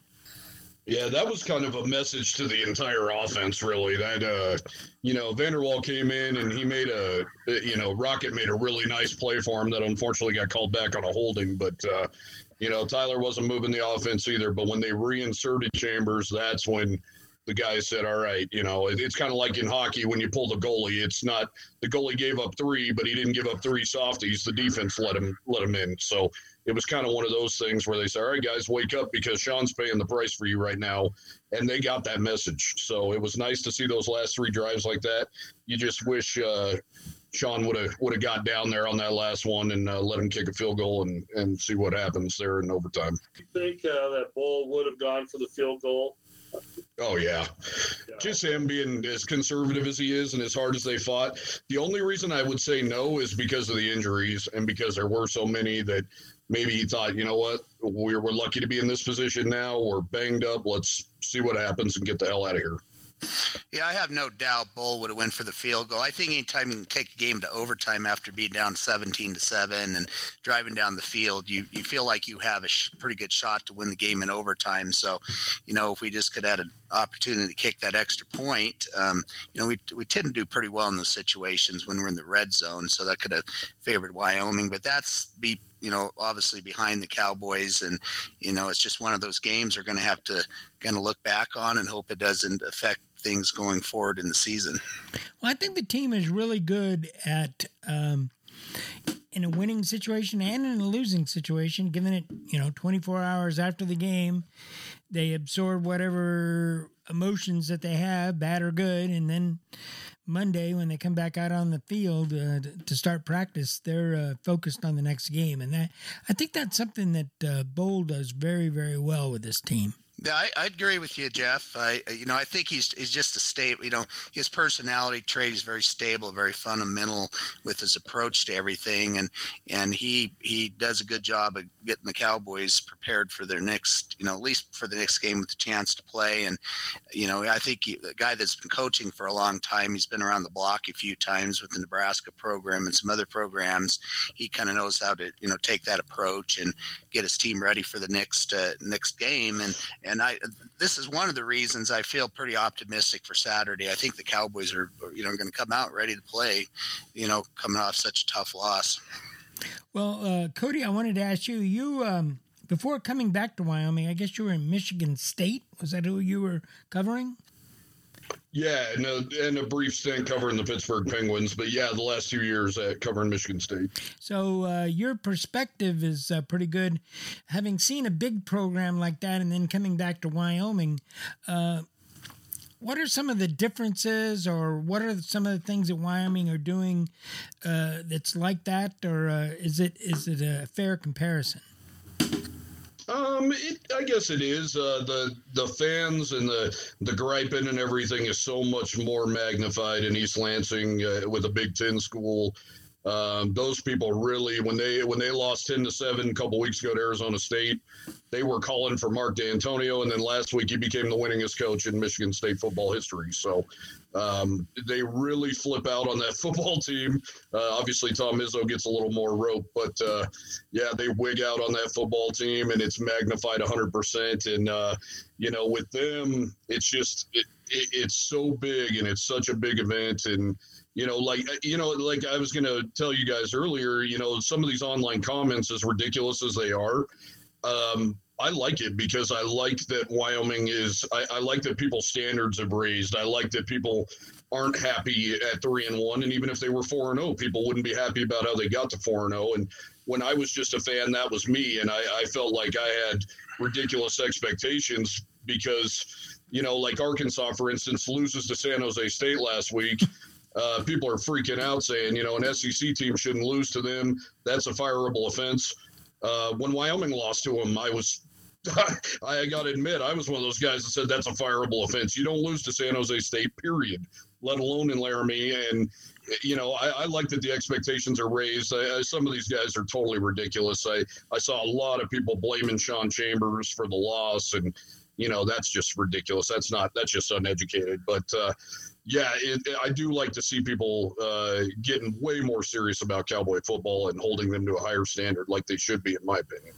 Yeah, that was kind of a message to the entire offense, really. That, uh, you know, Vanderwall came in and he made a, you know, Rocket made a really nice play for him that unfortunately got called back on a holding. But, uh, you know, Tyler wasn't moving the offense either. But when they reinserted Chambers, that's when the guy said, all right, you know, it, it's kind of like in hockey when you pull the goalie. It's not the goalie gave up three, but he didn't give up three softies. The defense let him let him in. So it was kind of one of those things where they said, all right, guys, wake up, because Sean's paying the price for you right now. And they got that message. So it was nice to see those last three drives like that. You just wish uh, Sean would have would have got down there on that last one and uh, let him kick a field goal and, and see what happens there in overtime. Do you think uh, that Bull would have gone for the field goal? Oh, yeah. yeah. Just him being as conservative as he is and as hard as they fought. The only reason I would say no is because of the injuries and because there were so many that maybe he thought, you know what, we're, we're lucky to be in this position now. We're banged up. Let's see what happens and get the hell out of here. Yeah, I have no doubt Bull would have went for the field goal. I think anytime you can take a game to overtime after being down seventeen to seven and driving down the field, you, you feel like you have a sh- pretty good shot to win the game in overtime. So, you know, if we just could have an opportunity to kick that extra point, um, you know, we we tend to do pretty well in those situations when we're in the red zone. So that could have favored Wyoming, but that's be. you know, obviously behind the Cowboys. And, you know, it's just one of those games they're going to have to kind of look back on and hope it doesn't affect things going forward in the season. Well, I think the team is really good at, um, in a winning situation and in a losing situation, given it, you know, twenty-four hours after the game, they absorb whatever emotions that they have, bad or good. And then Monday, when they come back out on the field uh, to start practice, they're uh, focused on the next game. And that, I think that's something that uh, Bowl does very, very well with this team. Yeah, I, I agree with you, Jeff. I, you know, I think he's he's just a stable. You know, his personality trait is very stable, very fundamental with his approach to everything, and and he he does a good job of getting the Cowboys prepared for their next, you know, at least for the next game with the chance to play. And you know, I think he, the guy that's been coaching for a long time, he's been around the block a few times with the Nebraska program and some other programs. He kind of knows how to, you know, take that approach and get his team ready for the next uh, next game. And And I, this is one of the reasons I feel pretty optimistic for Saturday. I think the Cowboys are, you know, going to come out ready to play, you know, coming off such a tough loss. Well, uh, Cody, I wanted to ask you, you um, before coming back to Wyoming, I guess you were in Michigan State. Was that who you were covering? Yeah, and a, and a brief stint covering the Pittsburgh Penguins. But, yeah, the last two years uh, covering Michigan State. So uh, your perspective is uh, pretty good. Having seen a big program like that and then coming back to Wyoming, uh, what are some of the differences, or what are some of the things that Wyoming are doing uh, that's like that? Or uh, is it is it a fair comparison? Um, it, I guess it is. Uh, the the fans and the the griping and everything is so much more magnified in East Lansing uh, with a Big Ten school. Um, those people really, when they when they lost ten to seven a couple weeks ago to Arizona State, they were calling for Mark D'Antonio, and then last week he became the winningest coach in Michigan State football history. So um, they really flip out on that football team. Uh, obviously, Tom Izzo gets a little more rope, but uh, yeah, they wig out on that football team, and it's magnified one hundred percent. And uh, you know, with them, it's just it, it, it's so big, and it's such a big event, and. You know, like, you know, like I was going to tell you guys earlier, you know, some of these online comments, as ridiculous as they are, um, I like it because I like that Wyoming is, I, I like that people's standards have raised. I like that people aren't happy at three and one. And even if they were four and oh, people wouldn't be happy about how they got to four and oh. And when I was just a fan, that was me. And I, I felt like I had ridiculous expectations because, you know, like Arkansas, for instance, loses to San Jose State last week. Uh, people are freaking out saying, you know, an S E C team shouldn't lose to them. That's a fireable offense. Uh, when Wyoming lost to them, I was, I got to admit, I was one of those guys that said that's a fireable offense. You don't lose to San Jose State, period, let alone in Laramie. And, you know, I, I like that the expectations are raised. I, I, some of these guys are totally ridiculous. I, I saw a lot of people blaming Sean Chambers for the loss. And, you know, that's just ridiculous. That's not, that's just uneducated. But, uh, Yeah, it, I do like to see people uh, getting way more serious about Cowboy football and holding them to a higher standard like they should be, in my opinion.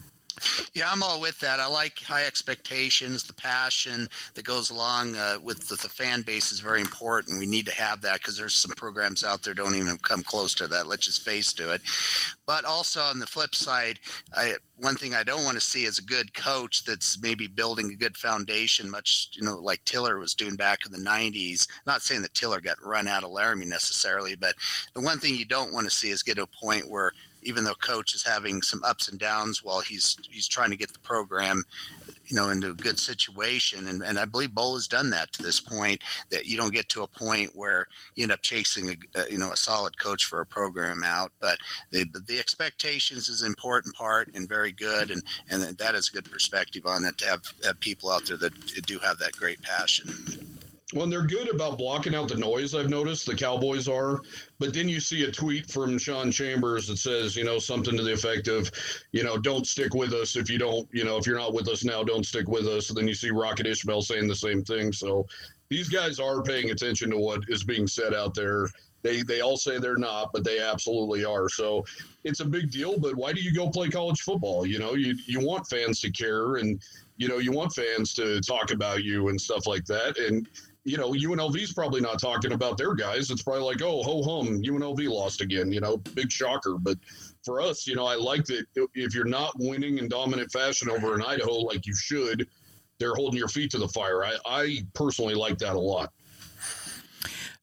Yeah, I'm all with that. I like high expectations. The passion that goes along uh, with the, the fan base is very important. We need to have that because there's some programs out there don't even come close to that. Let's just face to it. But also on the flip side, I, one thing I don't want to see is a good coach that's maybe building a good foundation, much you know like Tiller was doing back in the nineties. Not saying that Tiller got run out of Laramie necessarily, but the one thing you don't want to see is get to a point where even though coach is having some ups and downs while he's he's trying to get the program, you know, into a good situation. And, and I believe Bowl has done that to this point, that you don't get to a point where you end up chasing, a, a, you know, a solid coach for a program out. But the, the expectations is an important part and very good. And, and that is a good perspective on it to have, have people out there that do have that great passion. Well, they're good about blocking out the noise, I've noticed, the Cowboys are. But then you see a tweet from Sean Chambers that says, you know, something to the effect of, you know, don't stick with us if you don't, you know, if you're not with us now, don't stick with us. And then you see Rocket Ismail saying the same thing. So these guys are paying attention to what is being said out there. They they all say they're not, but they absolutely are. So it's a big deal. But why do you go play college football? You know, you you want fans to care and, you know, you want fans to talk about you and stuff like that. And you know, U N L V's probably not talking about their guys. It's probably like, oh, ho-hum, U N L V lost again, you know, big shocker. But for us, you know, I like that if you're not winning in dominant fashion over in Idaho like you should, they're holding your feet to the fire. I, I personally like that a lot.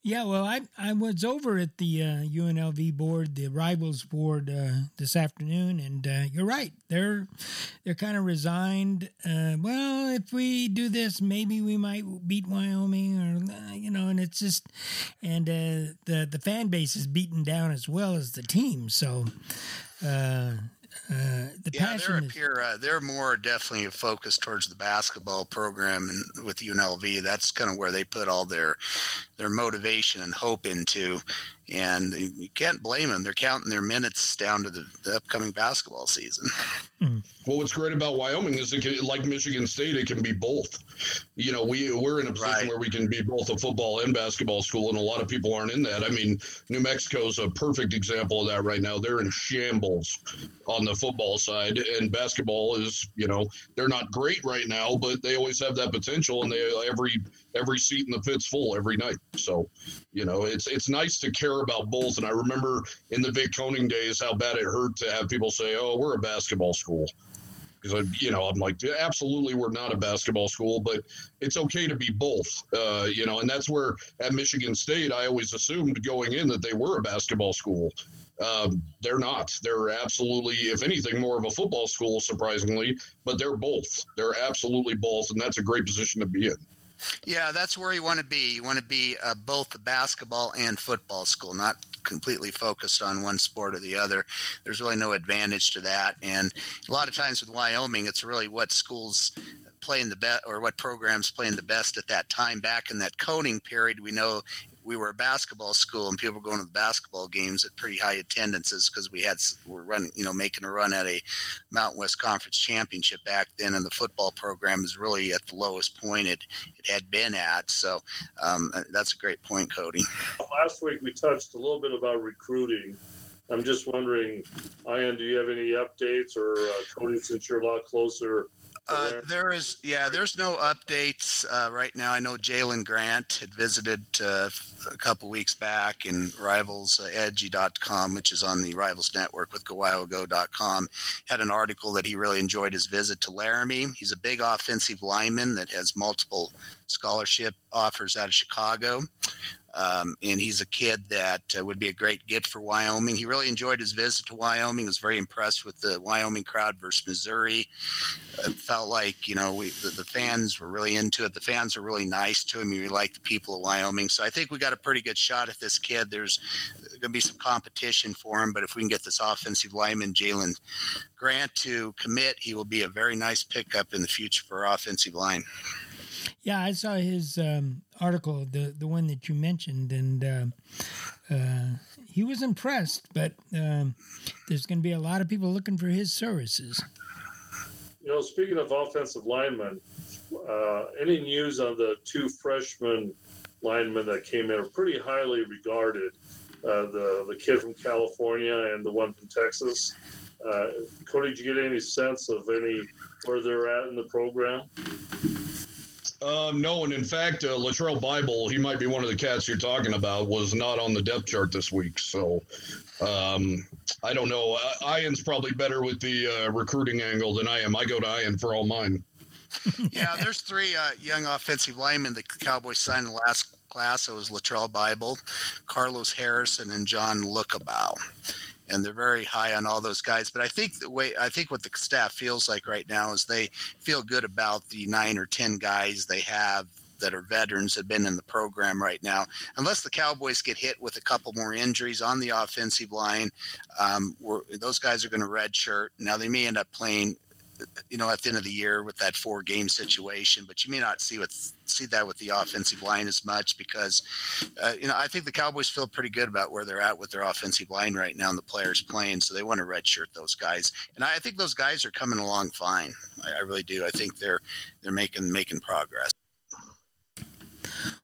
Yeah, well, I, I was over at the uh, U N L V board, the Rivals board, uh, this afternoon, and uh, you're right. They're they're kind of resigned. Uh, well, if we do this, maybe we might beat Wyoming, or uh, you know, and it's just, and uh, the the fan base is beaten down as well as the team. So, uh, Uh, the yeah, they're is... a pure, uh, they're more definitely focused towards the basketball program, and with U N L V, that's kind of where they put all their their motivation and hope into. And you can't blame them; they're counting their minutes down to the, the upcoming basketball season. Mm. Well, what's great about Wyoming is, it can, like Michigan State, it can be both. You know, we we're in a position right. where we can be both a football and basketball school, and a lot of people aren't in that. I mean, New Mexico's a perfect example of that right now. They're in shambles on the football side, and basketball is, you know, they're not great right now, but they always have that potential, and they every every seat in the pit's full every night. So, you know, it's it's nice to care about both. And I remember in the Vic Coning days how bad it hurt to have people say, "Oh, we're a basketball school." Because, you know, I'm like, absolutely, we're not a basketball school, but it's okay to be both, uh, you know. And that's where at Michigan State, I always assumed going in that they were a basketball school. Um, they're not. They're absolutely, if anything, more of a football school, surprisingly, but they're both. They're absolutely both, and that's a great position to be in. Yeah, that's where you want to be. You want to be uh, both a basketball and football school, not completely focused on one sport or the other. There's really no advantage to that. And a lot of times with Wyoming, it's really what schools playing the best or what programs playing the best at that time. Back in that Coning period, we know we were a basketball school, and people were going to the basketball games at pretty high attendances because we had we're running, you know, making a run at a Mountain West Conference championship back then, and the football program is really at the lowest point it, it had been at. So um, that's a great point, Cody. Last week we touched a little bit about recruiting. I'm just wondering, Ian, do you have any updates, or uh, Cody, since you're a lot closer? Uh, there is, yeah, there's no updates uh, right now. I know Jaylen Grant had visited uh, a couple weeks back, and rivals edgy dot com, which is on the Rivals Network with go wyo go dot com, had an article that he really enjoyed his visit to Laramie. He's a big offensive lineman that has multiple scholarship offers out of Chicago. Um, and he's a kid that uh, would be a great get for Wyoming. He really enjoyed his visit to Wyoming. Was very impressed with the Wyoming crowd versus Missouri. It felt like, you know, we, the, the fans were really into it. The fans were really nice to him. He liked the people of Wyoming. So I think we got a pretty good shot at this kid. There's going to be some competition for him, but if we can get this offensive lineman, Jaylen Grant, to commit, he will be a very nice pickup in the future for our offensive line. Yeah, I saw his um, article, the the one that you mentioned, and uh, uh, he was impressed. But um, there's going to be a lot of people looking for his services. You know, speaking of offensive linemen, uh, any news on the two freshman linemen that came in are pretty highly regarded, uh, the, the kid from California and the one from Texas. Uh, Cody, did you get any sense of any where they're at in the program? Um, no, and in fact, uh, Latrell Bible, he might be one of the cats you're talking about, was not on the depth chart this week. So um, I don't know. Uh, Ian's probably better with the uh, recruiting angle than I am. I go to Ian for all mine. Yeah, there's three uh, young offensive linemen the Cowboys signed in the last class. It was Latrell Bible, Carlos Harrison, and John Lookabow. And they're very high on all those guys. But I think the way I think what the staff feels like right now is they feel good about the nine or ten guys they have that are veterans that have been in the program right now. Unless the Cowboys get hit with a couple more injuries on the offensive line, um, we're, those guys are going to redshirt. Now, they may end up playing, you know, at the end of the year with that four-game situation, but you may not see what see that with the offensive line as much because, uh, you know, I think the Cowboys feel pretty good about where they're at with their offensive line right now and the players playing, so they want to redshirt those guys. And I, I think those guys are coming along fine. I, I really do. I think they're they're making making progress.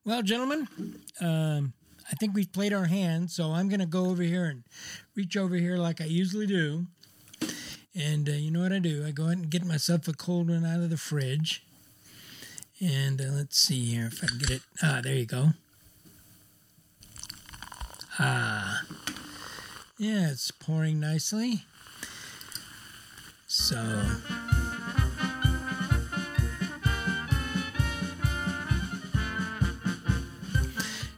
Well, gentlemen, um, I think we've played our hand, so I'm going to go over here and reach over here like I usually do. And uh, you know what I do? I go ahead and get myself a cold one out of the fridge. And uh, let's see here if I can get it. Ah, there you go. Ah. Yeah, it's pouring nicely. So...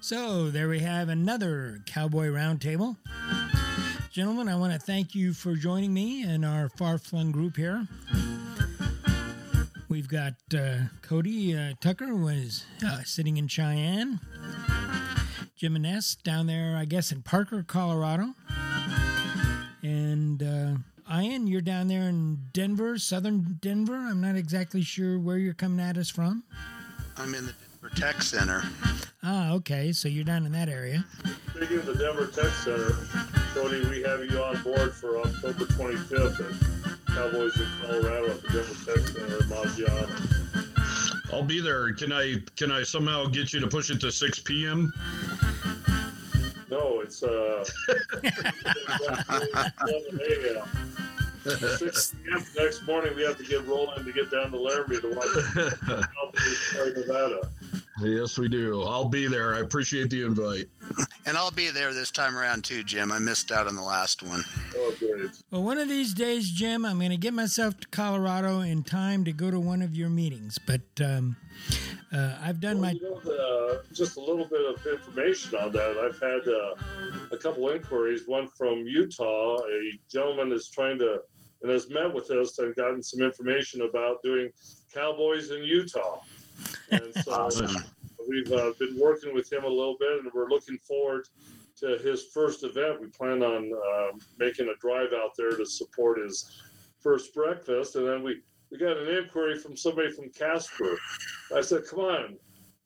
So, there we have another Cowboy Roundtable. Gentlemen, I want to thank you for joining me in our far-flung group here. We've got uh, Cody uh, Tucker, who is uh, sitting in Cheyenne. Jim Anest down there, I guess, in Parker, Colorado. And uh, Ian, you're down there in Denver, southern Denver. I'm not exactly sure where you're coming at us from. I'm in the Denver Tech Center. Ah, okay. So you're down in that area. Speaking of the Denver Tech Center, Tony, we have you on board for October twenty-fifth at Cowboys in Colorado at the Denver Tech Center in Maggiano. I'll be there. Can I can I somehow get you to push it to six p.m.? No, it's uh, six p.m. next morning. We have to get rolling to get down to Laramie to watch the Nevada. Yes, we do. I'll be there. I appreciate the invite. And I'll be there this time around too, Jim. I missed out on the last one. Oh, great. Well, one of these days, Jim, I'm going to get myself to Colorado in time to go to one of your meetings. But um, uh, I've done well, my. You know, the, uh, just a little bit of information on that. I've had uh, a couple inquiries. One from Utah. A gentleman is trying to and has met with us and gotten some information about doing Cowboys in Utah. And so awesome. we've uh, been working with him a little bit, and we're looking forward to his first event. We plan on uh, making a drive out there to support his first breakfast. And then we, we got an inquiry from somebody from Casper. I said, come on,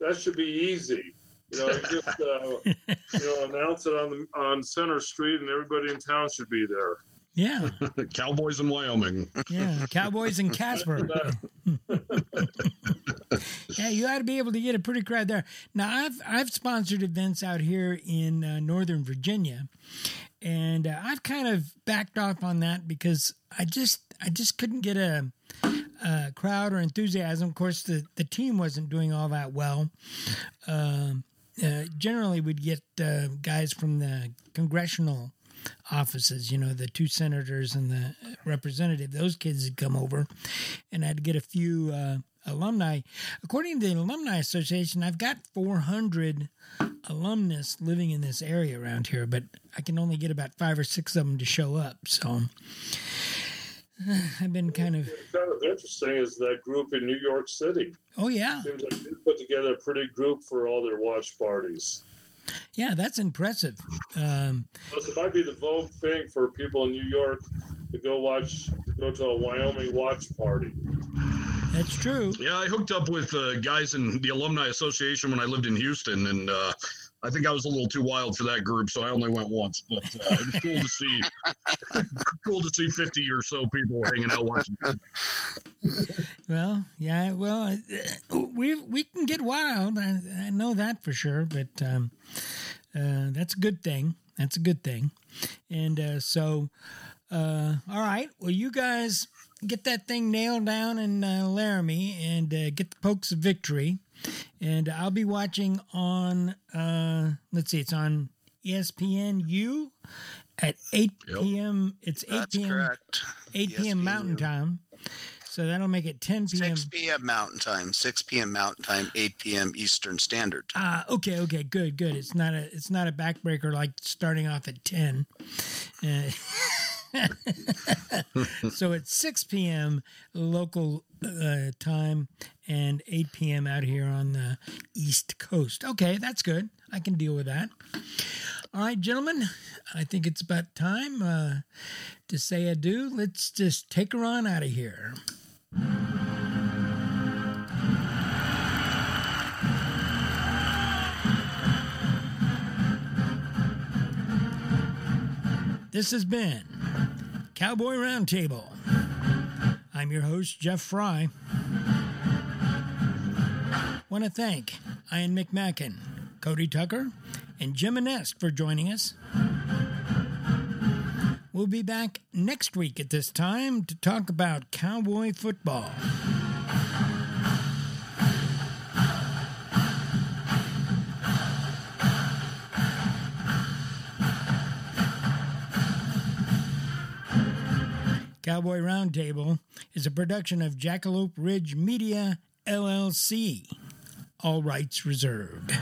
that should be easy. You know, just uh, you know, announce it on, the, on Center Street, and everybody in town should be there. Yeah. Cowboys in Wyoming. Yeah, Cowboys in Casper. Yeah, you ought to be able to get a pretty crowd there. Now, I've I've sponsored events out here in uh, Northern Virginia, and uh, I've kind of backed off on that because I just I just couldn't get a, a crowd or enthusiasm. Of course, the, the team wasn't doing all that well. Um, uh, generally, we'd get uh, guys from the congressional offices, you know, the two senators and the representative, those kids would come over, and I'd get a few uh, alumni. According to the Alumni Association, I've got four hundred alumnus living in this area around here, but I can only get about five or six of them to show up. So uh, I've been kind of... What's kind of interesting is that group in New York City. Oh, yeah. Seems like they put together a pretty group for all their watch parties. Yeah, that's impressive. Um, well, it might be the vogue thing for people in New York to go watch, to go to a Wyoming watch party. That's true. Yeah, I hooked up with uh, guys in the Alumni Association when I lived in Houston, and uh, I think I was a little too wild for that group, so I only went once. But uh, it was cool to see, cool to see fifty or so people hanging out watching. Well, yeah, well, we we can get wild. I, I know that for sure, but um, uh, that's a good thing. That's a good thing. And uh, so, uh, all right, well, you guys. Get that thing nailed down in uh, Laramie and uh, get the pokes of victory. And I'll be watching on, uh, let's see, it's on E S P N U at eight p.m. Yep. It's eight p.m. Correct. eight p.m. Mountain Time. So that'll make it ten p.m. six p.m. Mountain Time, six p.m. Mountain Time, eight p.m. Eastern Standard. Ah, uh, okay, okay, good, good. It's not a, it's not a backbreaker like starting off at ten. Uh, so it's six p.m. local uh, time and eight p.m. out here on the East Coast. Okay, that's good. I can deal with that. All right, gentlemen, I think it's about time uh, to say adieu. Let's just take her on out of here. This has been Cowboy Roundtable. I'm your host, Jeff Fry. Want to thank Ian McMacken, Cody Tucker, and Jim Anest for joining us. We'll be back next week at this time to talk about cowboy football. Cowboy Roundtable is a production of Jackalope Ridge Media, L L C. All rights reserved.